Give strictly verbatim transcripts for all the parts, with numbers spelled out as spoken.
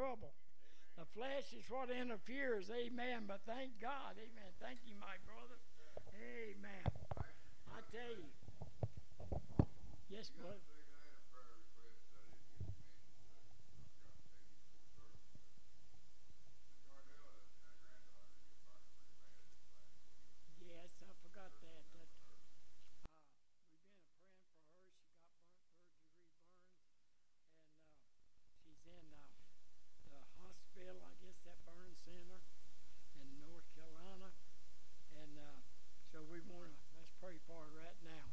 trouble. The flesh is what interferes, amen, but thank God, amen. Thank you, my brother. Amen. I tell you. Yes, brother. Yes, I forgot that. that uh, we've been praying for her. She got burnt, surgery burned, and uh, she's in uh, the hospital, I guess, that burn center in North Carolina. And uh, so we want to, let's pray for her right now.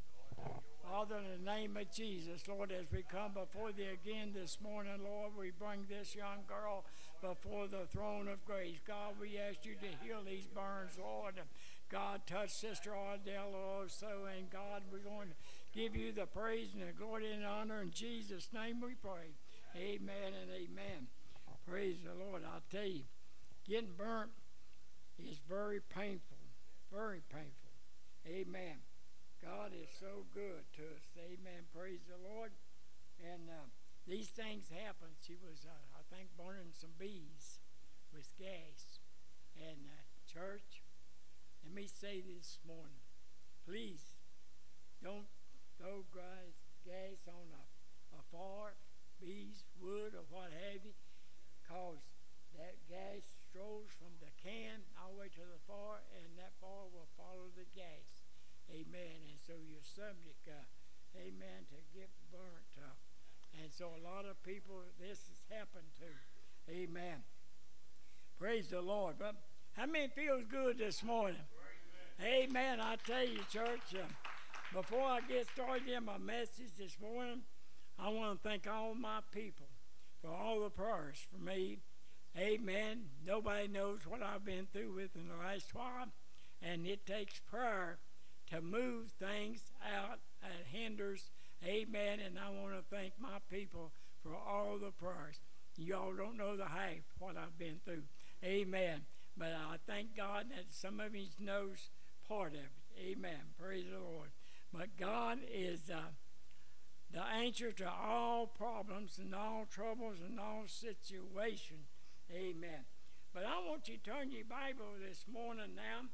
Father, in the name of Jesus, Lord, as we come before Thee again this morning, Lord, we bring this young girl before the throne of grace. God, we ask You to heal these burns, Lord. God, touch Sister Adele also, and God, we're going to give You the praise and the glory and honor. In Jesus' name we pray. Amen and amen. Praise the Lord. I tell you, getting burnt is very painful, very painful. Amen. God is so good to us. Amen. Praise the Lord. And uh, these things happen. She was, uh, I think, burning some bees with gas. And uh, church, let me say this morning. Please don't throw gas on a, a fire, bees, wood, or what have you, because that gas strolls from the can all the way to the fire, and that fire will follow the gas. Amen. And so you're subject, uh, amen, to get burnt. Uh, and so a lot of people, this has happened to. Amen. Praise the Lord. But how many feels good this morning? Amen. Amen. I tell you, church, uh, before I get started in my message this morning, I want to thank all my people for all the prayers for me. Amen. Nobody knows what I've been through with in the last while, and it takes prayer to move things out that hinders. Amen. And I want to thank my people for all the prayers. Y'all don't know the half what I've been through. Amen. But I thank God that some of you knows part of it. Amen. Praise the Lord. But God is uh, the answer to all problems and all troubles and all situations. Amen. But I want you to turn your Bible this morning now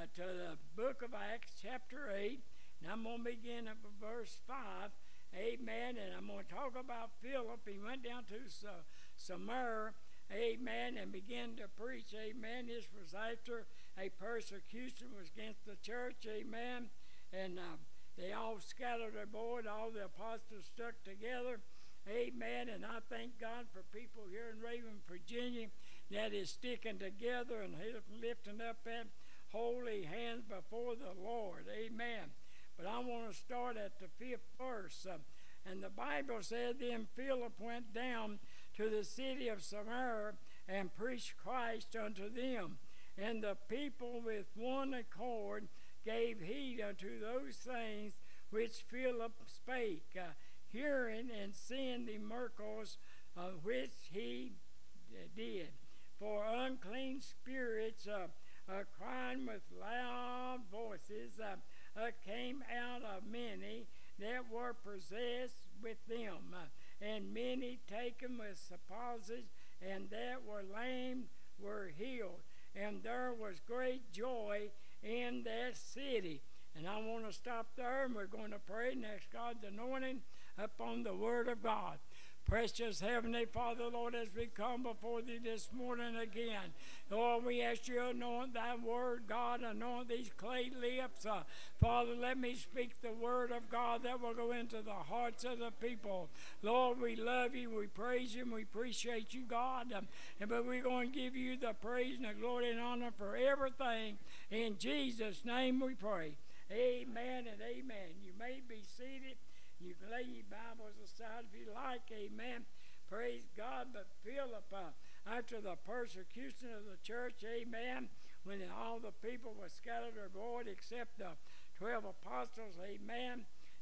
Uh, to the book of Acts, chapter eight. And I'm going to begin at verse five. Amen. And I'm going to talk about Philip. He went down to uh, Samaria. Amen. And began to preach. Amen. This was after a persecution was against the church. Amen. And uh, they all scattered abroad. All the apostles stuck together. Amen. And I thank God for people here in Raven, Virginia, that is sticking together and lifting up that holy hands before the Lord. Amen. But I want to start at the fifth verse. Uh, and the Bible said, "Then Philip went down to the city of Samaria and preached Christ unto them. And the people with one accord gave heed unto those things which Philip spake, uh, hearing and seeing the miracles uh, which he did. For unclean spirits uh, Uh, crying with loud voices uh, uh, came out of many that were possessed with them, uh, and many taken with palsy, and that were lame were healed. And there was great joy in that city." And I want to stop there, and we're going to pray and ask God's anointing upon the Word of God. Precious Heavenly Father, Lord, as we come before Thee this morning again, Lord, we ask You to anoint Thy Word, God, anoint these clay lips. Uh, Father, let me speak the Word of God that will go into the hearts of the people. Lord, we love You, we praise You, and we appreciate You, God. Um, and, but we're going to give You the praise and the glory and honor for everything. In Jesus' name we pray. Amen and amen. You may be seated. You can lay your Bibles aside if you like. Amen. Praise God. But Philip, uh, after the persecution of the church, amen, when all the people were scattered abroad except the twelve apostles, amen,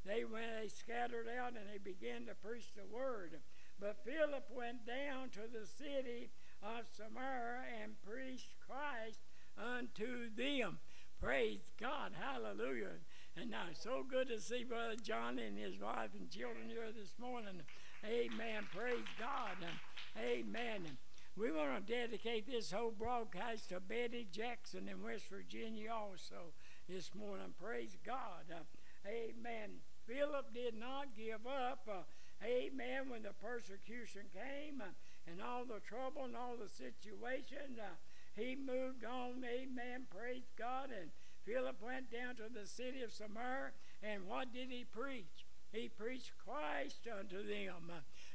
they went, they scattered out and they began to preach the word. But Philip went down to the city of Samaria and preached Christ unto them. Praise God. Hallelujah. And now it's so good to see Brother Johnny and his wife and children here this morning. Amen. Praise God. Amen. We want to dedicate this whole broadcast to Betty Jackson in West Virginia also this morning. Praise God. Uh, amen. Philip did not give up. Uh, amen. When the persecution came uh, and all the trouble and all the situation, uh, he moved on. Amen. Praise God. And Philip went down to the city of Samaria, and what did he preach? He preached Christ unto them.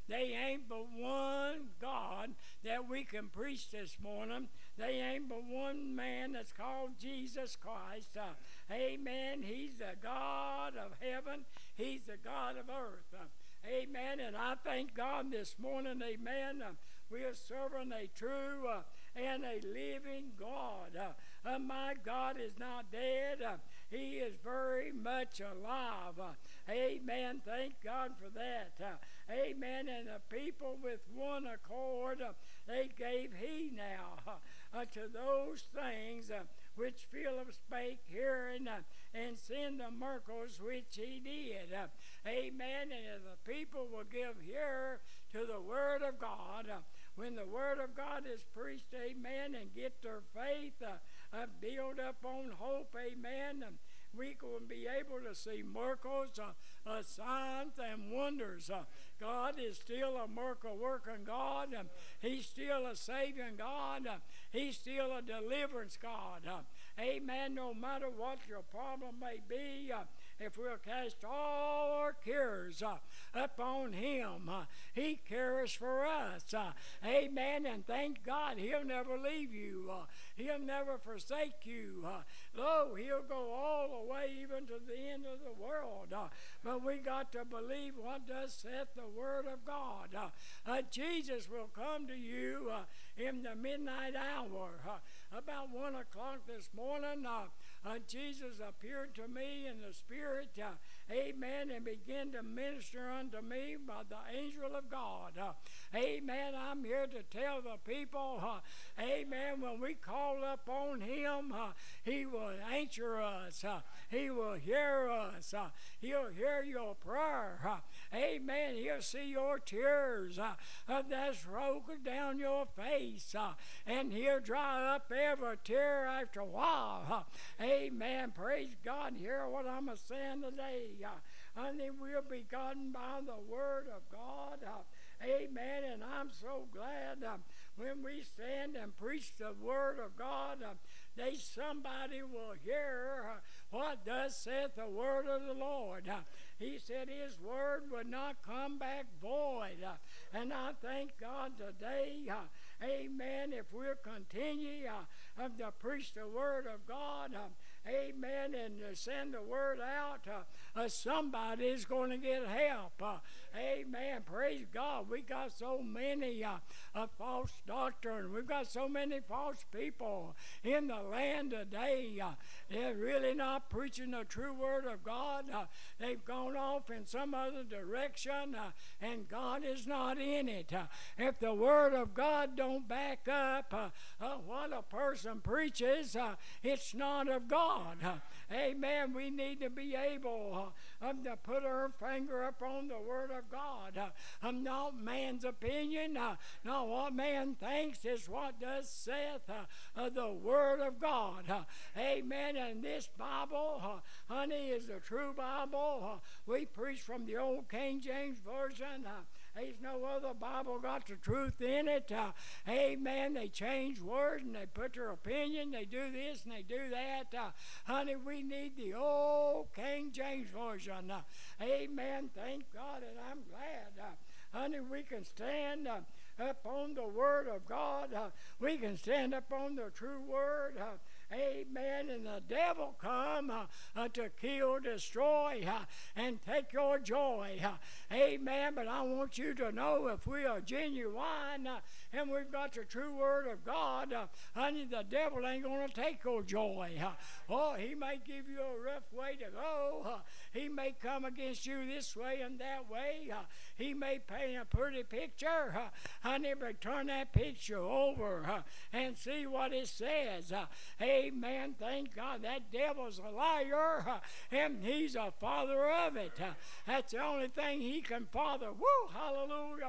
They ain't but one God that we can preach this morning. They ain't but one man that's called Jesus Christ. Uh, amen. He's the God of heaven. He's the God of earth. Uh, amen. And I thank God this morning. Amen. Uh, we are serving a true uh, and a living God. Uh, uh, my God is not dead. Uh, he is very much alive. Uh, amen. Thank God for that. Uh, amen. And the people with one accord, uh, they gave heed now uh, uh, to those things uh, which Philip spake, hearing uh, and seeing the miracles which he did. Uh, amen. And if the people will give ear to the word of God, uh, when the word of God is preached, amen, and get their faith uh, uh, built up on hope, amen, um, we can be able to see miracles, uh, uh, signs, and wonders. Uh, God is still a miracle-working God. Um, he's still a saving God. Uh, he's still a deliverance God. Uh, amen. No matter what your problem may be, uh, if we'll cast all our cares uh, upon Him, uh, He cares for us. Uh, amen. And thank God, He'll never leave you. Uh, he'll never forsake you. Uh, lo, He'll go all the way, even to the end of the world. Uh, but we got to believe what does saith the Word of God. Uh, uh, Jesus will come to you uh, in the midnight hour. Uh, about one o'clock this morning, uh, uh, Jesus appeared to me in the Spirit, uh, amen, and began to minister unto me by the angel of God. Uh, amen, I'm here to tell the people, uh, amen, when we call upon Him, uh, He will answer us. Uh, he will hear us. Uh, he'll hear your prayer. Uh, amen, He'll see your tears uh, that's rolling down your face, uh, and He'll dry up every tear after a while. Uh, amen, praise God. Hear what I'm a saying today. Uh, and they will be gotten by the word of God. Uh, amen. And I'm so glad uh, when we stand and preach the word of God, uh, they somebody will hear uh, what thus saith the word of the Lord. Uh, he said His word would not come back void. Uh, and I thank God today. Uh, amen. If we'll continue uh, to preach the word of God, uh, amen, and to send the word out, uh, uh, somebody's going to get help. Uh, amen. Praise God. We got so many uh, uh, false doctrine. We've got so many false people in the land today. Uh, they're really not preaching the true word of God. Uh, they've gone off in some other direction, uh, and God is not in it. Uh, if the word of God don't back up uh, uh, what a person preaches, uh, it's not of God. Uh, amen. We need to be able uh, um, to put our finger upon the Word of God. Uh, um, not man's opinion, uh, not what man thinks, is what does saith uh, uh, the Word of God. Uh, amen. And this Bible, uh, honey, is the true Bible. Uh, we preach from the old King James Version. Uh, there's no other Bible got the truth in it. Uh, amen. They change words and they put their opinion. They do this and they do that. Uh, Honey, we need the old King James Version. Uh, amen. Thank God, and I'm glad. Uh, honey, we can stand uh, upon the Word of God. Uh, we can stand upon the true Word. Uh, Amen. And the devil come uh, uh, to kill, destroy, uh, and take your joy. Uh, amen. But I want you to know, if we are genuine uh, and we've got the true word of God, uh, honey, the devil ain't going to take your joy. Uh, oh, he may give you a rough way to go. Uh, he may come against you this way and that way. Uh, he may paint a pretty picture. Uh, honey, but turn that picture over uh, and see what it says. Uh, amen. Amen. Thank God. That devil's a liar, uh, and he's a father of it. Uh, that's the only thing he can father. Woo! Hallelujah.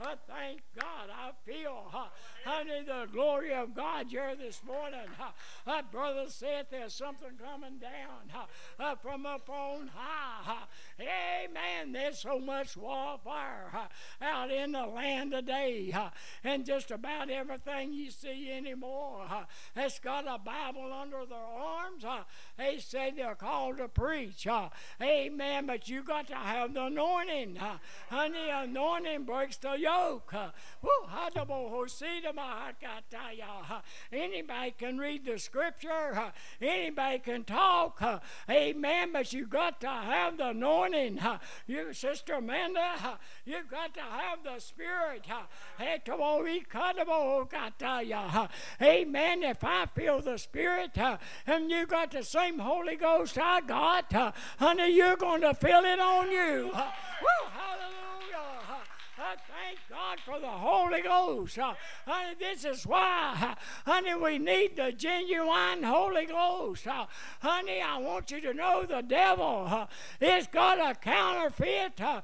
I thank God. I feel uh, under the glory of God here this morning. Uh, uh, Brother Seth, there's something coming down uh, uh, from up on high. Uh, amen. There's so much warfare uh, out in the land today. Uh, and just about everything you see anymore uh, that's got a Bible under their arms. Uh, they say they're called to preach. Uh, amen. But you got to have the anointing. Uh, and the anointing breaks the yoke. Uh, anybody can read the scripture. Uh, anybody can talk. Uh, amen. But you got to have the anointing. Uh, you, Sister Amanda, uh, you've got to have the Spirit. Uh, amen. If I feel the Spirit uh, and you got the same Holy Ghost I got, uh, honey, you're going to feel it on you. Uh, woo, hallelujah. Uh, I thank God for the Holy Ghost. Uh, honey, this is why, uh, honey, we need the genuine Holy Ghost. Uh, honey, I want you to know the devil uh, it's got a counterfeit uh,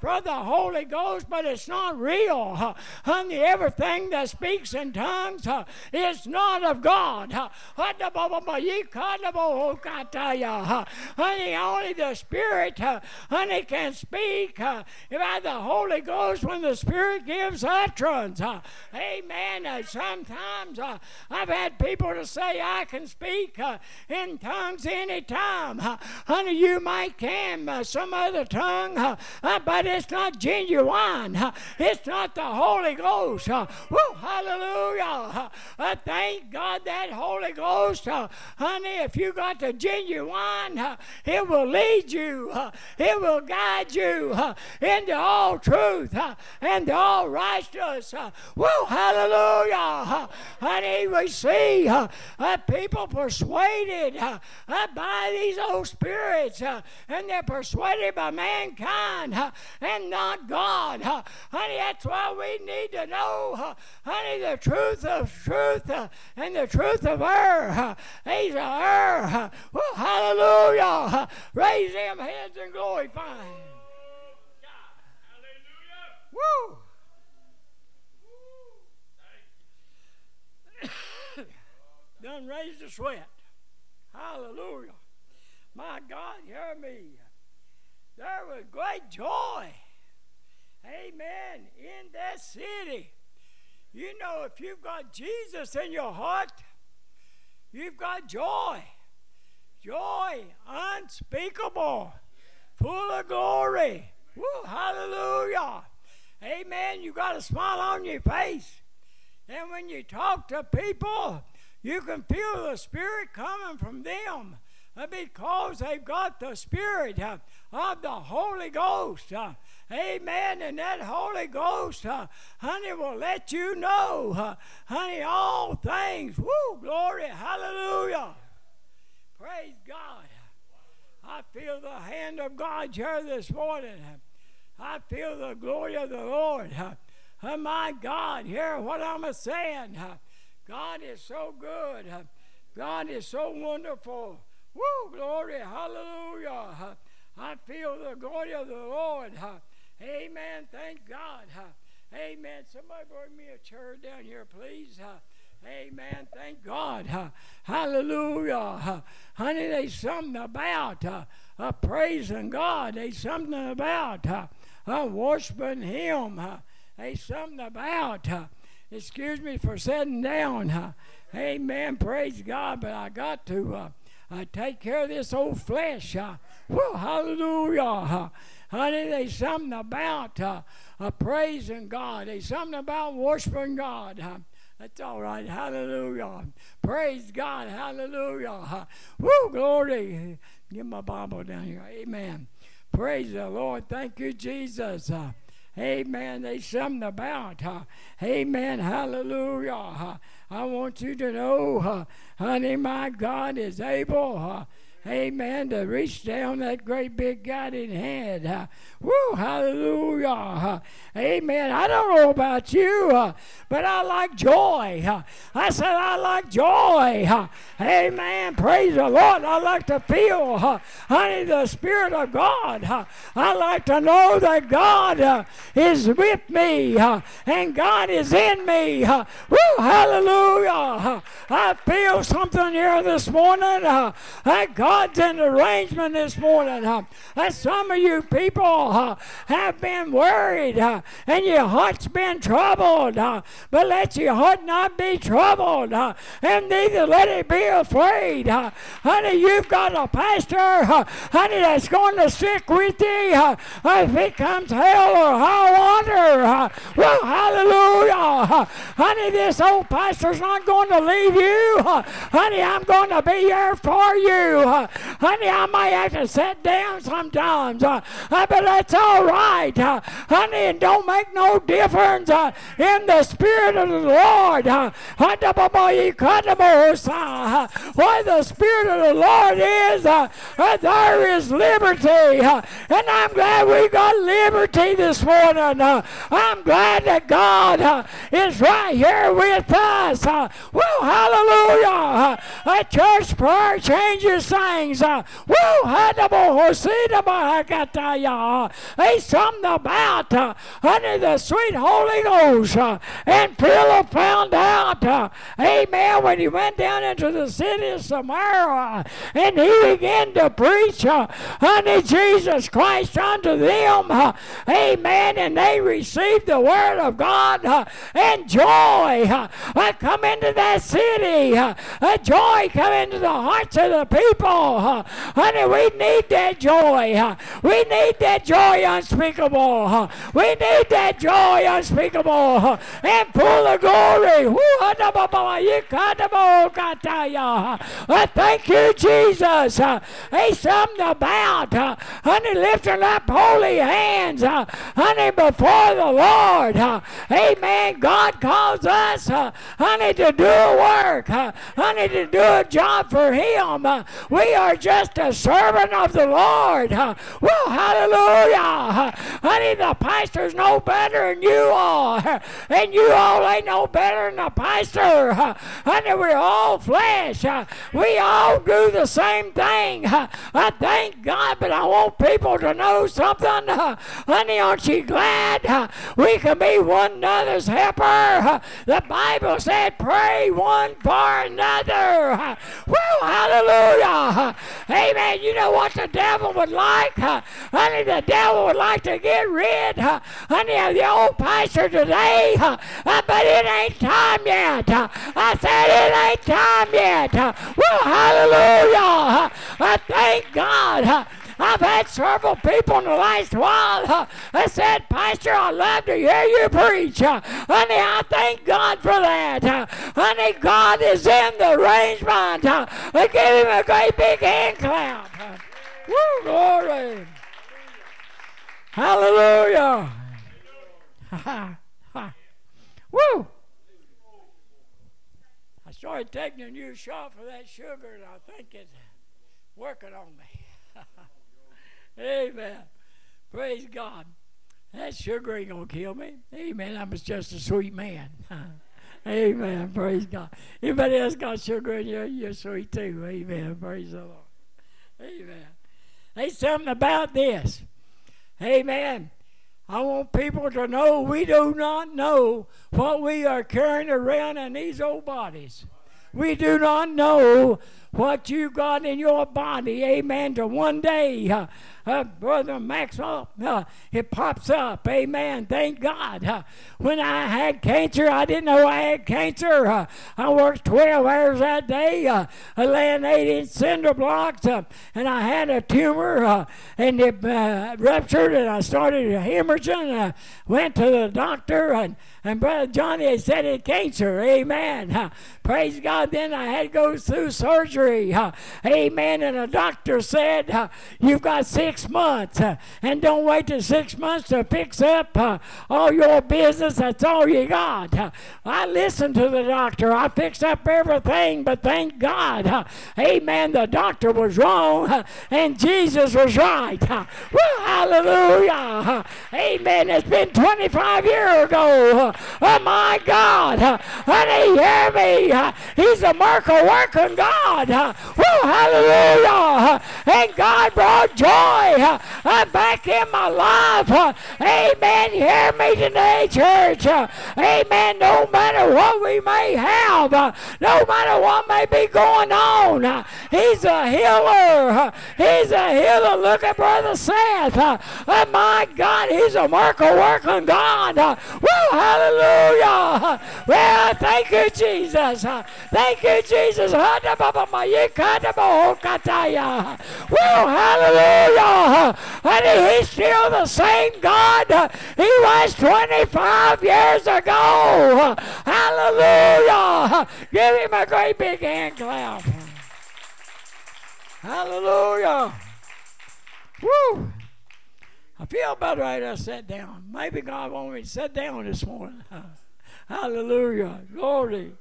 for the Holy Ghost, but it's not real. Uh, honey, everything that speaks in tongues uh, is not of God. Uh, honey, only the Spirit, uh, honey, can speak uh, by the Holy Ghost when the Spirit gives utterance. Uh, amen. Uh, sometimes uh, I've had people to say, I can speak uh, in tongues anytime. Uh, honey, you might can uh, some other tongue, uh, uh, but it's not genuine. Uh, it's not the Holy Ghost. Uh, woo, hallelujah. Uh, uh, thank God that Holy Ghost. Uh, honey, if you got the genuine, uh, it will lead you. Uh, it will guide you uh, into all truth. Uh, and all righteous. Uh, whoa, hallelujah. Uh, honey, we see uh, uh, people persuaded uh, uh, by these old spirits, uh, and they're persuaded by mankind uh, and not God. Uh, honey, that's why we need to know, uh, honey, the truth of truth uh, and the truth of her. Uh, he's a her. Uh, whoa, hallelujah. Uh, raise them heads and glorify him. Woo! Done raised the sweat. Hallelujah. My God, hear me. There was great joy. Amen. In that city. You know, if you've got Jesus in your heart, you've got joy. Joy unspeakable. Full of glory. Woo! Hallelujah. Amen. You got a smile on your face. And when you talk to people, you can feel the Spirit coming from them because they've got the Spirit uh, of the Holy Ghost. Uh, amen. And that Holy Ghost, uh, honey, will let you know, uh, honey, all things. Woo, glory, hallelujah. Praise God. I feel the hand of God here this morning. I feel the glory of the Lord. Uh, uh, my God, hear what I'm a saying. Uh, God is so good. Uh, God is so wonderful. Woo, glory, hallelujah. Uh, I feel the glory of the Lord. Uh, amen, thank God. Uh, amen, somebody bring me a chair down here, please. Uh, amen, thank God. Uh, hallelujah. Uh, honey, there's something about uh, uh, praising God. There's something about uh, Uh, worshiping him. Uh, there's something about. Uh, excuse me for sitting down. Uh, amen. Praise God. But I got to uh, uh, take care of this old flesh. Uh, whew, hallelujah. Uh, honey, there's something about uh, uh, praising God. There's something about worshiping God. Uh, That's all right. Hallelujah. Praise God. Hallelujah. Uh, woo, glory. Get my Bible down here. Amen. Praise the Lord. Thank you, Jesus. Uh, amen. There's something about. Uh, amen. Hallelujah. Uh, I want you to know, uh, honey, my God is able. Uh, Amen. To reach down that great big guiding hand. Uh, woo, hallelujah. Uh, amen. I don't know about you, uh, but I like joy. Uh, I said I like joy. Uh, amen. Praise the Lord. I like to feel, uh, honey, the Spirit of God. Uh, I like to know that God uh, is with me, uh, and God is in me. Uh, woo, hallelujah. Uh, I feel something here this morning. Uh, that God's in arrangement this morning. Uh, that some of you people uh, have been worried, uh, and your heart's been troubled. Uh, but let your heart not be troubled, uh, and neither let it be afraid. Uh, honey, you've got a pastor, uh, honey, that's going to stick with you. Uh, if it comes hell or high water, uh, well, hallelujah. Uh, honey, this old pastor's not going to leave you. Uh, honey, I'm going to be here for you. Uh, honey, I might have to sit down sometimes, uh, uh, but that's all right. Uh, honey, it don't make no difference uh, in the Spirit of the Lord. Uh, where the Spirit of the Lord is, uh, there is liberty. Uh, and I'm glad we got liberty this morning. Uh, I'm glad that God uh, is right here with us. Uh, well, hallelujah. Uh, church prayer changes things. Uh, well, uh, there's something about uh, under the sweet Holy Ghost. Uh, and Philip found out, uh, amen, when he went down into the city of Samaria, and he began to preach uh, unto Jesus Christ unto them, uh, amen, and they received the word of God, uh, and joy uh, uh, come into that city, uh, uh, joy come into the hearts of the people. Uh, honey, we need that joy. Uh, we need that joy unspeakable. Uh, we need that joy unspeakable uh, and full of glory. Uh, thank you, Jesus. Uh, hey, something about uh, honey lifting up holy hands, uh, honey, before the Lord. Uh, amen. God calls us, uh, honey, to do a work, uh, honey, to do a job for Him. Uh, we are just a servant of the Lord. Uh, well, hallelujah. Uh, honey, the pastor's no better than you are, and you all ain't no better than the pastor. Uh, honey, we're all flesh. Uh, we all do the same thing. Uh, I thank God, but I want people to know something. Uh, honey, aren't you glad uh, we can be one another's helper? Uh, the Bible said, pray one for another. Uh, well, hallelujah. Uh, amen. You know what the devil would like? Uh, honey, the devil would like to get rid uh, honey, of the old pastor today, uh, uh, but it ain't time yet. Uh, I said it ain't time yet. Uh, well, hallelujah. Uh, I thank God. Uh, I've had several people in the last while uh, that said, Pastor, I love to hear you preach. Uh, honey, I thank God for that. Uh, honey, God is in the arrangement. Uh, give Him a great big hand clap. Uh, woo, glory. Hallelujah. Ha, ha. Woo. I started taking a new shot for that sugar, and I think it's working on me. Amen. Praise God. That sugar ain't going to kill me. Amen. I was just a sweet man. Amen. Praise God. Anybody else got sugar in you? You're sweet too. Amen. Praise the Lord. Amen. There's something about this. Amen. I want people to know we do not know what we are carrying around in these old bodies. We do not know what you got in your body. Amen. To one day, uh, uh, Brother Maxwell, uh, it pops up. Amen. Thank God. Uh, when I had cancer, I didn't know I had cancer. Uh, I worked twelve hours that day. Uh, I lay in eight inch cinder blocks, uh, and I had a tumor, uh, and it uh, ruptured, and I started hemorrhaging. I went to the doctor, and, and Brother Johnny said it cancer. Amen. Uh, praise God. Then I had to go through surgery. Uh, amen. And a doctor said, uh, you've got six months, uh, and don't wait till six months to fix up uh, all your business. That's all you got. Uh, I listened to the doctor. I fixed up everything, but thank God. Uh, amen. The doctor was wrong, uh, and Jesus was right. Uh, well, hallelujah. Uh, amen. It's been twenty-five years ago. Uh, oh, my God. Uh, honey, hear me. Uh, He's a miracle working God. Well, hallelujah. And God brought joy back in my life. Amen. Hear me today, church. Amen. No matter what we may have, no matter what may be going on, He's a healer. He's a healer. Look at Brother Seth. Oh, my God. He's a miracle working God. Well, hallelujah. Well, thank you, Jesus. Thank you, Jesus. Well, hallelujah. And He's still the same God He was twenty-five years ago. Hallelujah. Give Him a great big hand clap. Hallelujah. Woo. I feel better after I sat down. Maybe God wants me to sit down this morning. Hallelujah. Glory.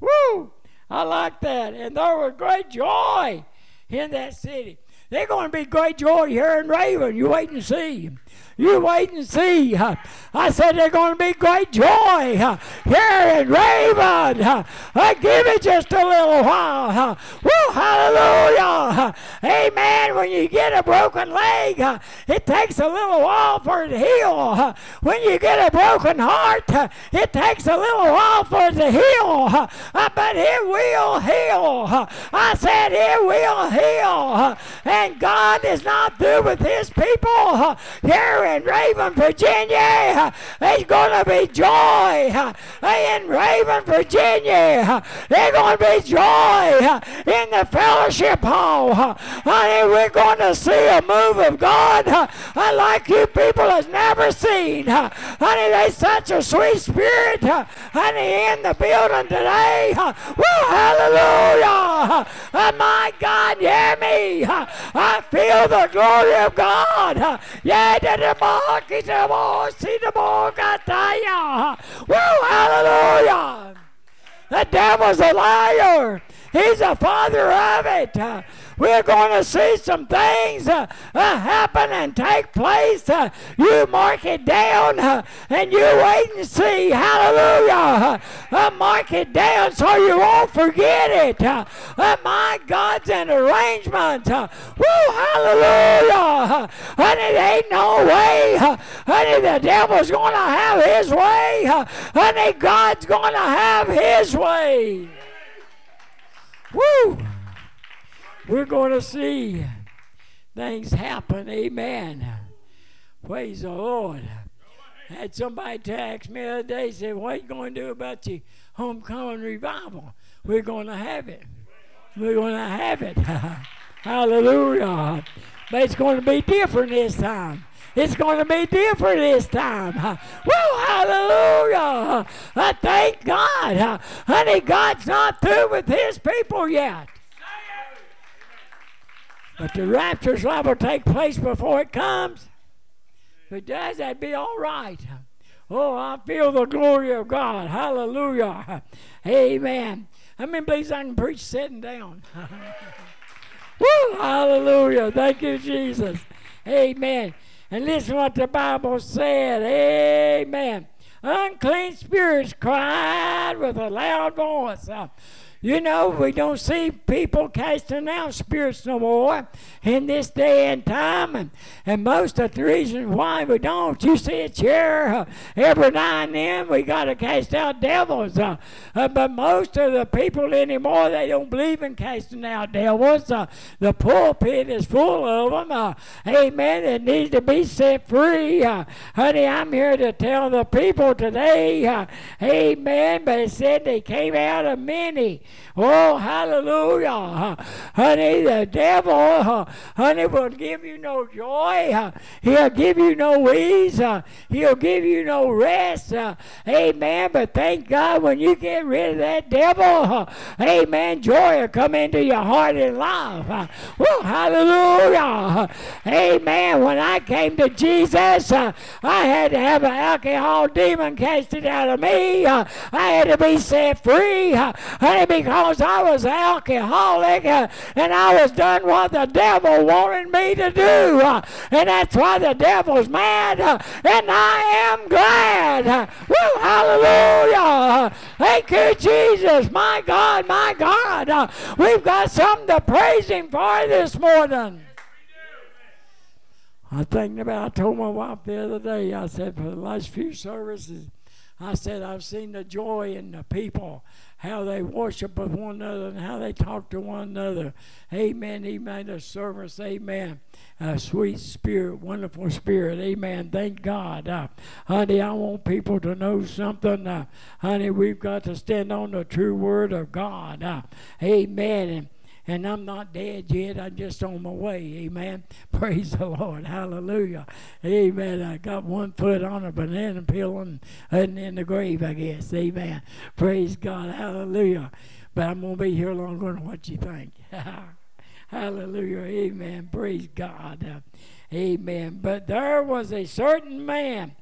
Woo. I like that. And there was great joy in that city. There's going to be great joy here in Raven. You wait and see. You wait and see. I said there's going to be great joy here in Raven. Give it just a little while. Woo, hallelujah. Amen. When you get a broken leg, it takes a little while for it to heal. When you get a broken heart, it takes a little while for it to heal. But it will heal. I said it will heal. And God is not through with His people here in Raven, Virginia. There's going to be joy in Raven, Virginia. There's going to be joy in the fellowship hall. And we're going to see a move of God like you people has never seen. Honey, there's such a sweet spirit, honey, in the building today. Well, hallelujah. Oh, my God, hear me. I feel the glory of God. Yeah, well, hallelujah. The devil's a liar. He's the father of it. We're going to see some things uh, uh, happen and take place. Uh, you mark it down uh, and you wait and see. Hallelujah. Uh, mark it down so you won't forget it. Uh, uh, my God's an arrangement. Uh, woo, hallelujah. And it ain't no way. Uh, honey, the devil's going to have his way. Uh, honey, God's going to have His way. Woo. We're going to see things happen. Amen. Praise the Lord. I had somebody text me the other day, said, what are you going to do about your homecoming revival? We're going to have it. We're going to have it. Hallelujah. But it's going to be different this time. It's going to be different this time. Well, hallelujah. I thank God. Honey, God's not through with His people yet. But the rapture's liable to take place before it comes. If it does, that'd be all right. Oh, I feel the glory of God. Hallelujah. Amen. How many believes I can preach sitting down? Woo, hallelujah. Thank you, Jesus. Amen. And listen to what the Bible said. Amen. Unclean spirits cried with a loud voice. You know, we don't see people casting out spirits no more in this day and time. And, and most of the reason why we don't, you see it's here. Uh, every now and then we got to cast out devils. Uh, uh, but most of the people anymore, they don't believe in casting out devils. Uh, the pulpit is full of them. Uh, amen. It needs to be set free. Uh, honey, I'm here to tell the people today. Uh, amen. But it said they came out of many. Oh, hallelujah. Honey, the devil, honey, will give you no joy. He'll give you no ease. He'll give you no rest. Amen. But thank God when you get rid of that devil, amen, joy will come into your heart and life. Well, hallelujah. Amen. When I came to Jesus, I had to have an alcohol demon casted out of me. I had to be set free. Honey, because I was an alcoholic uh, and I was done what the devil wanted me to do. Uh, and that's why the devil's mad. Uh, and I am glad. Uh, woo, hallelujah. Thank you, Jesus. My God, my God. Uh, we've got something to praise him for this morning. I think about, I told my wife the other day, I said, for the last few services, I said, I've seen the joy in the people, how they worship with one another and how they talk to one another. Amen, amen, the service, amen. Uh, sweet spirit, wonderful spirit, amen. Thank God. Uh, honey, I want people to know something. Uh, honey, we've got to stand on the true word of God. Uh, amen. And And I'm not dead yet. I'm just on my way. Amen. Praise the Lord. Hallelujah. Amen. I got one foot on a banana peel and, and in the grave, I guess. Amen. Praise God. Hallelujah. But I'm going to be here longer than what you think. Hallelujah. Amen. Praise God. Amen. But there was a certain man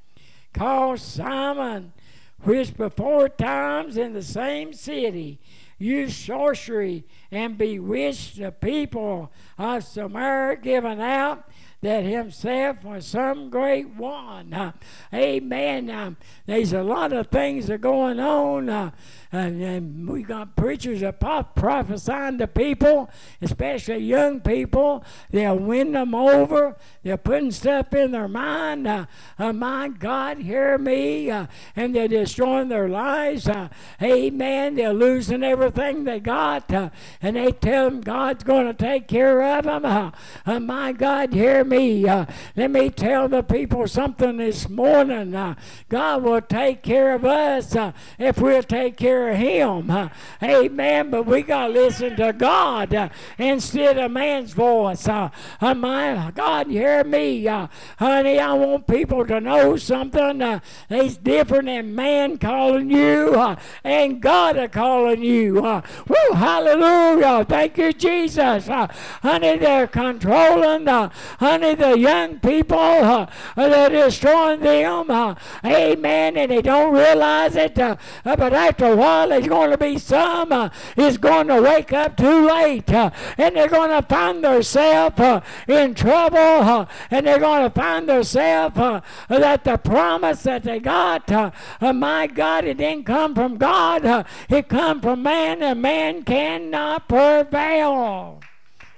called Simon, which before times in the same city used sorcery and bewitched the people of Samaria, giving out that himself was some great one. Uh, amen. Um, there's a lot of things that are going on. Uh, and, and we got preachers that pop prophesying to people, especially young people. They'll win them over. They're putting stuff in their mind. Uh, uh, my God, hear me. Uh, and they're destroying their lives. Uh, amen. They're losing everything they got. Uh, and they tell them God's going to take care of them. Uh, uh, my God, hear me. Uh, let me tell the people something this morning. Uh, God will take care of us uh, if we'll take care of him. Uh, amen. But we got to listen to God uh, instead of man's voice. Uh, uh, my God, hear me. Uh, honey, I want people to know something uh, that's different than man calling you uh, and God are calling you. Uh, woo, hallelujah. Thank you, Jesus. Uh, honey, they're controlling the uh, Honey, the young people, uh, they're destroying them. Uh, amen. And they don't realize it. Uh, but after a while, there's going to be some uh, is going to wake up too late. Uh, and they're going to find themselves uh, in trouble. Uh, and they're going to find themselves uh, that the promise that they got, uh, uh, my God, it didn't come from God. Uh, it come from man, and man cannot prevail.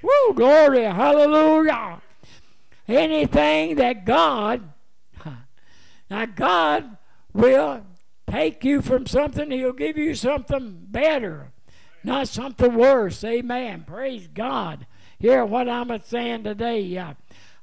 Woo, glory, hallelujah. Anything that God, now God will take you from something, he'll give you something better, not something worse. Amen. Praise God. Hear what I'm saying today. Uh,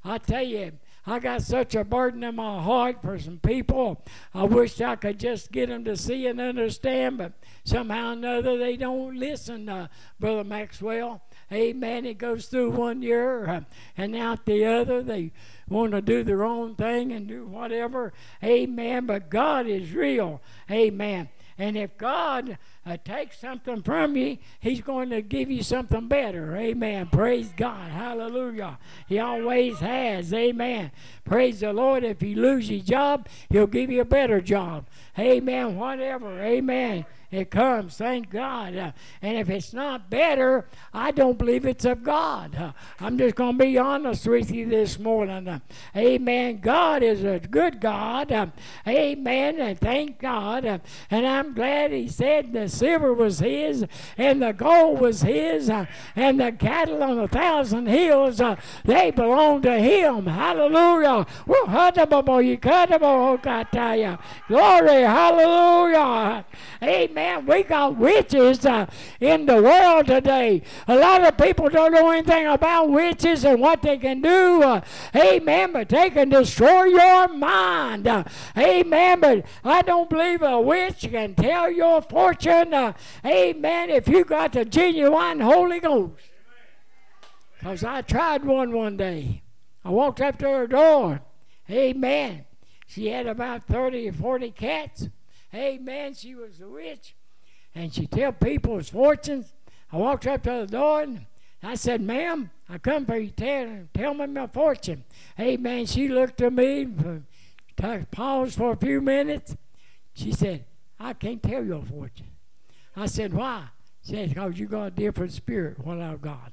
I tell you, I got such a burden in my heart for some people. I wish I could just get them to see and understand, but somehow or another they don't listen, uh, Brother Maxwell. Amen. It goes through one year uh, and out the other. They want to do their own thing and do whatever. Amen. But God is real. Amen. And if God uh, takes something from you, he's going to give you something better. Amen. Praise God. Hallelujah. He always has. Amen. Praise the Lord. If you lose your job, he'll give you a better job. Amen. Whatever. Amen. It comes. Thank God. Uh, and if it's not better, I don't believe it's of God. Uh, I'm just going to be honest with you this morning. Uh, amen. God is a good God. Uh, amen. And thank God. Uh, and I'm glad he said the silver was his and the gold was his uh, and the cattle on a thousand hills, uh, they belong to him. Hallelujah. Glory. Hallelujah. Amen. Man, we got witches uh, in the world today. A lot of people don't know anything about witches and what they can do. Uh, amen. But they can destroy your mind. Uh, amen. But I don't believe a witch can tell your fortune. Uh, amen. If you got the genuine Holy Ghost. Because I tried one one day. I walked up to her door. Amen. She had about thirty or forty cats. Amen. She was a witch, and she tell people his fortunes. I walked up to the door, and I said, "Ma'am, I come for you. Tell, tell me my fortune." Amen. She looked at me, paused for a few minutes. She said, "I can't tell your fortune." I said, "Why?" She said, "Because you got a different spirit what I've got."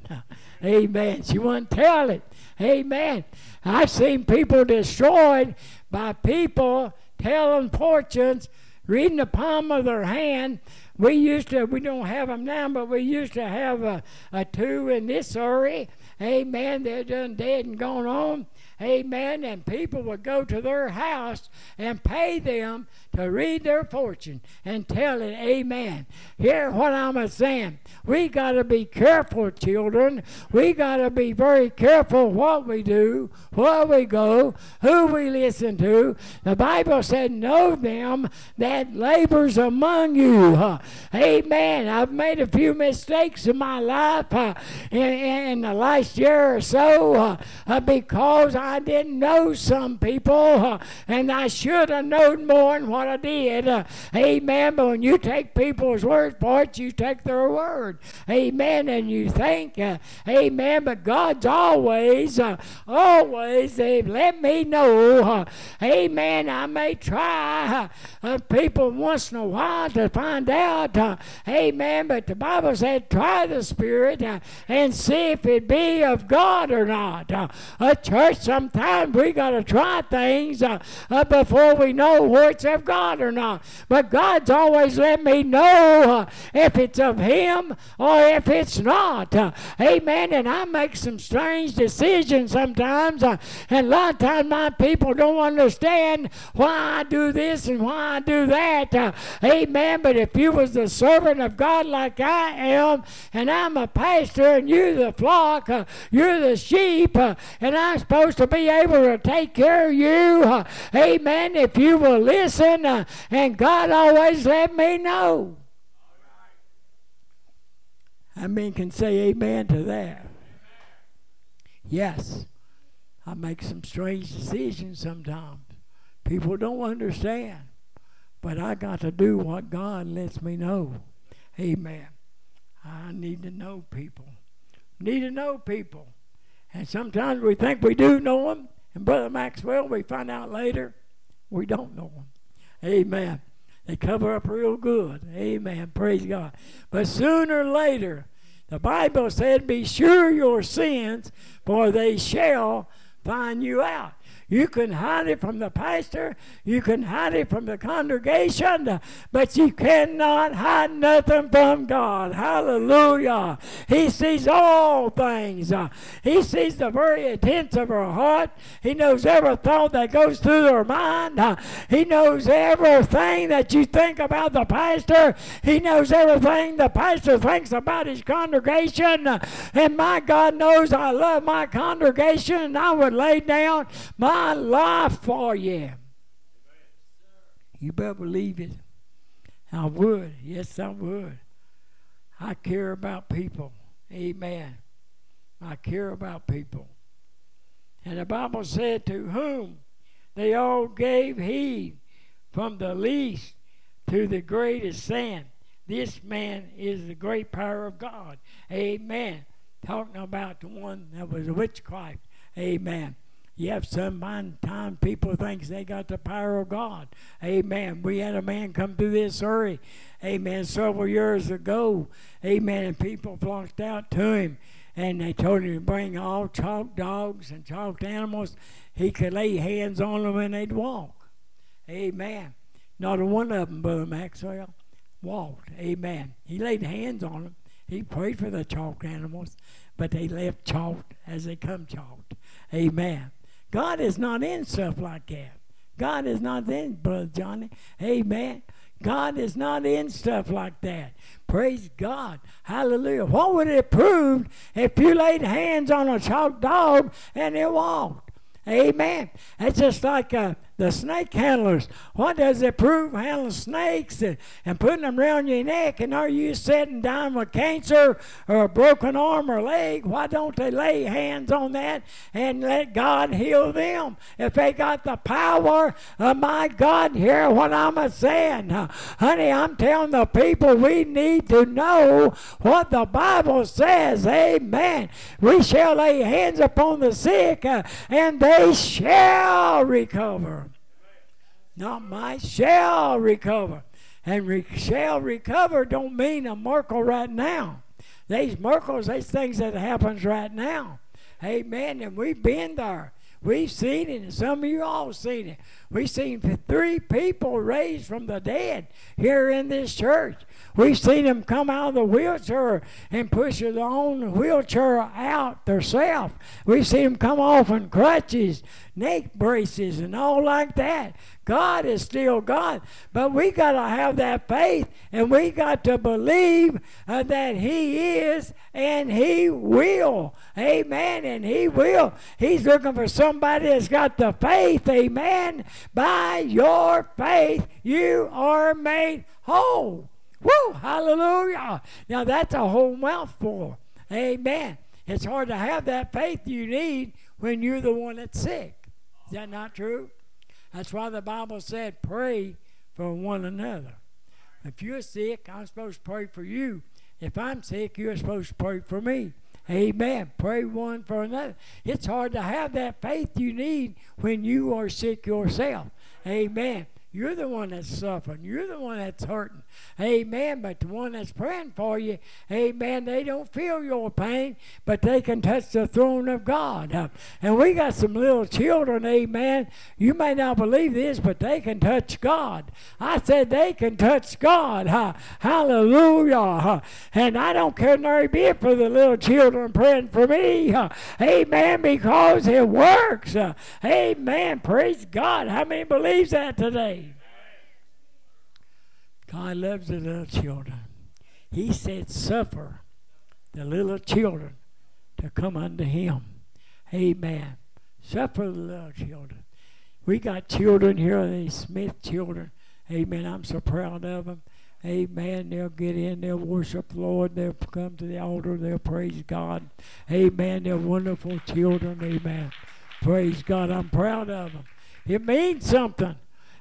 Amen. She wouldn't tell it. Amen. I've seen people destroyed by people telling fortunes. reading the palm of their hand. We used to, we don't have them now, but we used to have a, a two in this hurry. Amen. They're done dead and gone on. Amen. And people would go to their house and pay them to read their fortune and tell it. Amen. Hear what I'm saying. We got to be careful, children. We got to be very careful what we do, where we go, who we listen to. The Bible said, know them that labors among you. Huh? Amen. I've made a few mistakes in my life huh? in, in the last year or so huh? because I I didn't know some people, uh, and I should have known more than what I did. Uh, amen. But when you take people's word for it, you take their word. Amen. And you think, uh, amen. But God's always, uh, always, they've let me know. Uh, amen. I may try uh, uh, people once in a while to find out. Uh, amen. But the Bible said, try the Spirit uh, and see if it be of God or not. Uh, a church, sometimes we got to try things uh, uh, before we know whether it's of God or not. But God's always let me know uh, if it's of Him or if it's not. Uh, amen. And I make some strange decisions sometimes. Uh, and a lot of times my people don't understand why I do this and why I do that. Uh, amen. But if you was the servant of God like I am, and I'm a pastor and you're the flock, uh, you're the sheep, uh, and I'm supposed to be able to take care of you. Uh, amen. If you will listen, uh, and God always let me know. I mean, can say amen to that. Yes. I make some strange decisions sometimes. People don't understand. But I got to do what God lets me know. Amen. I need to know people. Need to know people. And sometimes we think we do know them. And Brother Maxwell, we find out later, we don't know them. Amen. They cover up real good. Amen. Praise God. But sooner or later, the Bible said, be sure your sins, for they shall find you out. You can hide it from the pastor. You can hide it from the congregation. But you cannot hide nothing from God. Hallelujah. He sees all things. He sees the very intents of her heart. He knows every thought that goes through her mind. He knows everything that you think about the pastor. He knows everything the pastor thinks about his congregation. And my God knows I love my congregation, and I would lay down my life for you. You better believe it. I would. Yes, I would. I care about people. Amen. I care about people. And the Bible said, to whom they all gave heed, from the least to the greatest, saying, this man is the great power of God. Amen. Talking about the one that was a witchcraft. Amen. Yep, sometimes people think they got the power of God. Amen. We had a man come through this hurry. Amen. Several years ago. Amen. And people flocked out to him. And they told him to bring all chalk dogs and chalked animals. He could lay hands on them and they'd walk. Amen. Not a one of them, Brother Maxwell, walked. Amen. He laid hands on them. He prayed for the chalked animals. But they left chalked as they come chalked. Amen. God is not in stuff like that. God is not in, Brother Johnny. Amen. God is not in stuff like that. Praise God. Hallelujah. What would it prove if you laid hands on a chalk dog and it walked? Amen. That's just like uh, the snake handlers. What does it prove, handling snakes and, and putting them around your neck? And are you sitting down with cancer or a broken arm or leg? Why don't they lay hands on that and let God heal them? If they got the power of my God, hear what I'm saying. Honey, I'm telling the people we need to know what the Bible says. Amen. We shall lay hands upon the sick uh, and they They shall recover. Not my shall recover. And re shall recover don't mean a miracle right now. These miracles, these things that happens right now. Amen. And we've been there. We've seen it, and some of you all seen it. We've seen three people raised from the dead here in this church. We've seen them come out of the wheelchair and push their own wheelchair out themselves. We've seen them come off on crutches, neck braces, and all like that. God is still God, but we got to have that faith, and we got to believe uh, that He is and He will. Amen, and He will. He's looking for somebody that's got the faith. Amen. By your faith, you are made whole. Woo, hallelujah. Now, that's a whole mouthful. Amen. It's hard to have that faith you need when you're the one that's sick. Is that not true? That's why the Bible said, pray for one another. If you're sick, I'm supposed to pray for you. If I'm sick, you're supposed to pray for me. Amen. Pray one for another. It's hard to have that faith you need when you are sick yourself. Amen. You're the one that's suffering. You're the one that's hurting. Amen. But the one that's praying for you, amen, they don't feel your pain, but they can touch the throne of God. And we got some little children, amen. You may not believe this, but they can touch God. I said they can touch God. Hallelujah. And I don't care nary bit for the little children praying for me. Amen, because it works. Amen. Praise God. How many believes that today? God loves the little children. He said, suffer the little children to come unto Him. Amen. Suffer the little children. We got children here, these Smith children. Amen. I'm so proud of them. Amen. They'll get in, they'll worship the Lord, they'll come to the altar, they'll praise God. Amen. They're wonderful children. Amen. Praise God. I'm proud of them. It means something.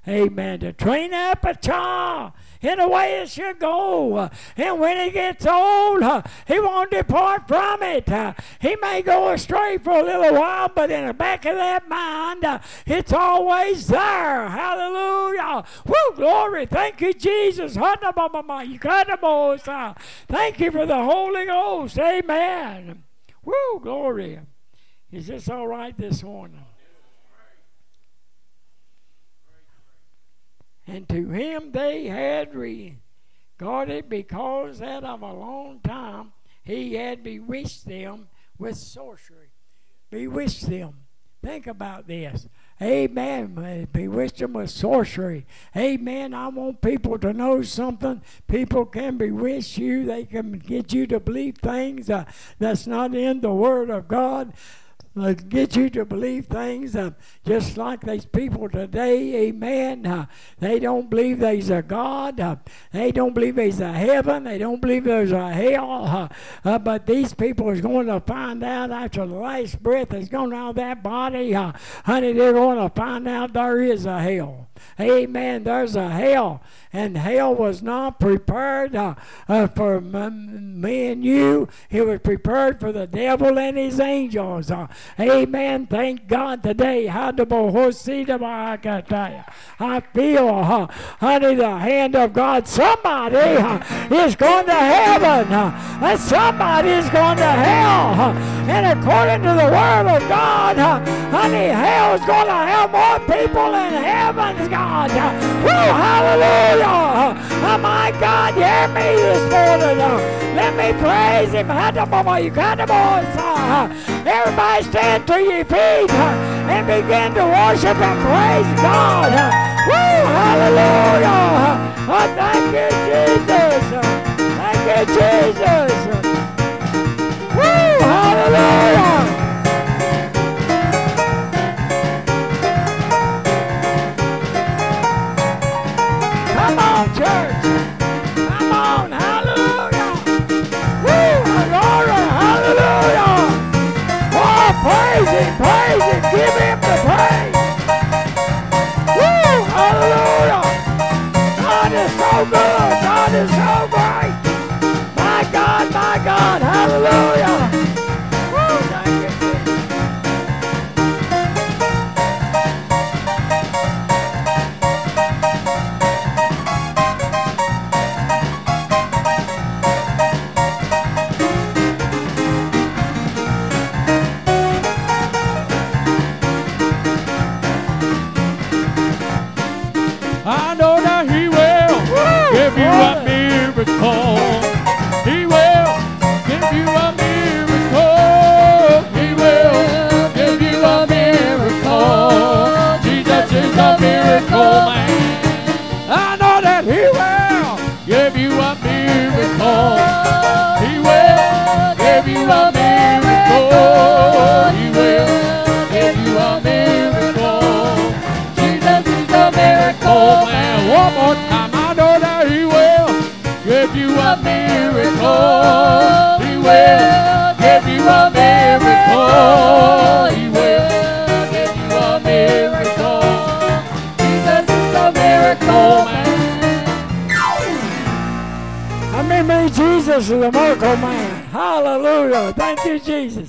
Amen. To train up a child in the way it should go. And when he gets old, he won't depart from it. He may go astray for a little while, but in the back of that mind, it's always there. Hallelujah. Woo, glory. Thank you, Jesus. Thank you for the Holy Ghost. Amen. Woo, glory. Is this all right this morning? And to him they had regarded, because that of a long time he had bewitched them with sorcery. Bewitched them. Think about this. Amen. Bewitch them with sorcery. Amen. I want people to know something. People can bewitch you. They can get you to believe things uh, that's not in the Word of God. Let's get you to believe things uh, just like these people today, amen. Uh, they don't believe there's a God. Uh, they don't believe there's a heaven. They don't believe there's a hell. Uh, uh, but these people is going to find out after the last breath is going out of that body. Uh, honey, they're going to find out there is a hell. Amen. There's a hell, and hell was not prepared uh, uh, for m me and you. It was prepared for the devil and his angels. Uh, amen. Thank God today. I feel, uh, honey, the hand of God. Somebody uh, is going to heaven. Uh, somebody is going to hell. Uh, and according to the Word of God, uh, honey, hell is going to have more people in heaven. God. Woo, hallelujah. Oh, my God, you hear me this morning. Let me praise Him. Everybody stand to your feet and begin to worship and praise God. Woo, hallelujah. Oh, thank you, Jesus. Thank you, Jesus. Woo, hallelujah. God is so great. My God, my God, hallelujah. Woo, thank you, Jesus. I know that he will give you a miracle. He will give you a miracle. He will give you a miracle. Jesus is a miracle man. I know that he will give you a miracle. He will give you a miracle. He will give you a miracle. Jesus is a miracle man. One more time, I know that he will give you a miracle. He will give you a miracle. He will give you a miracle. Jesus is a miracle man. I mean, man, Jesus is a miracle man. Hallelujah. Thank you, Jesus.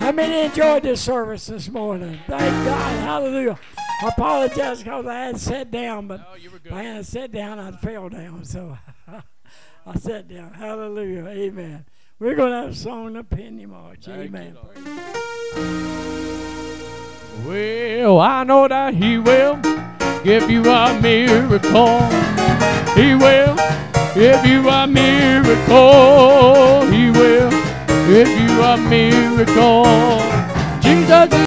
I mean, I enjoyed this service this morning. Thank God. Hallelujah. I apologize because I had sat down, but no, man, I sat down, I fell down, so I sat down. Hallelujah. Amen. We're going to have a song to pin you march. Amen. Well, I know that he will give you a miracle. He will give you a miracle. He will give you a miracle. Jesus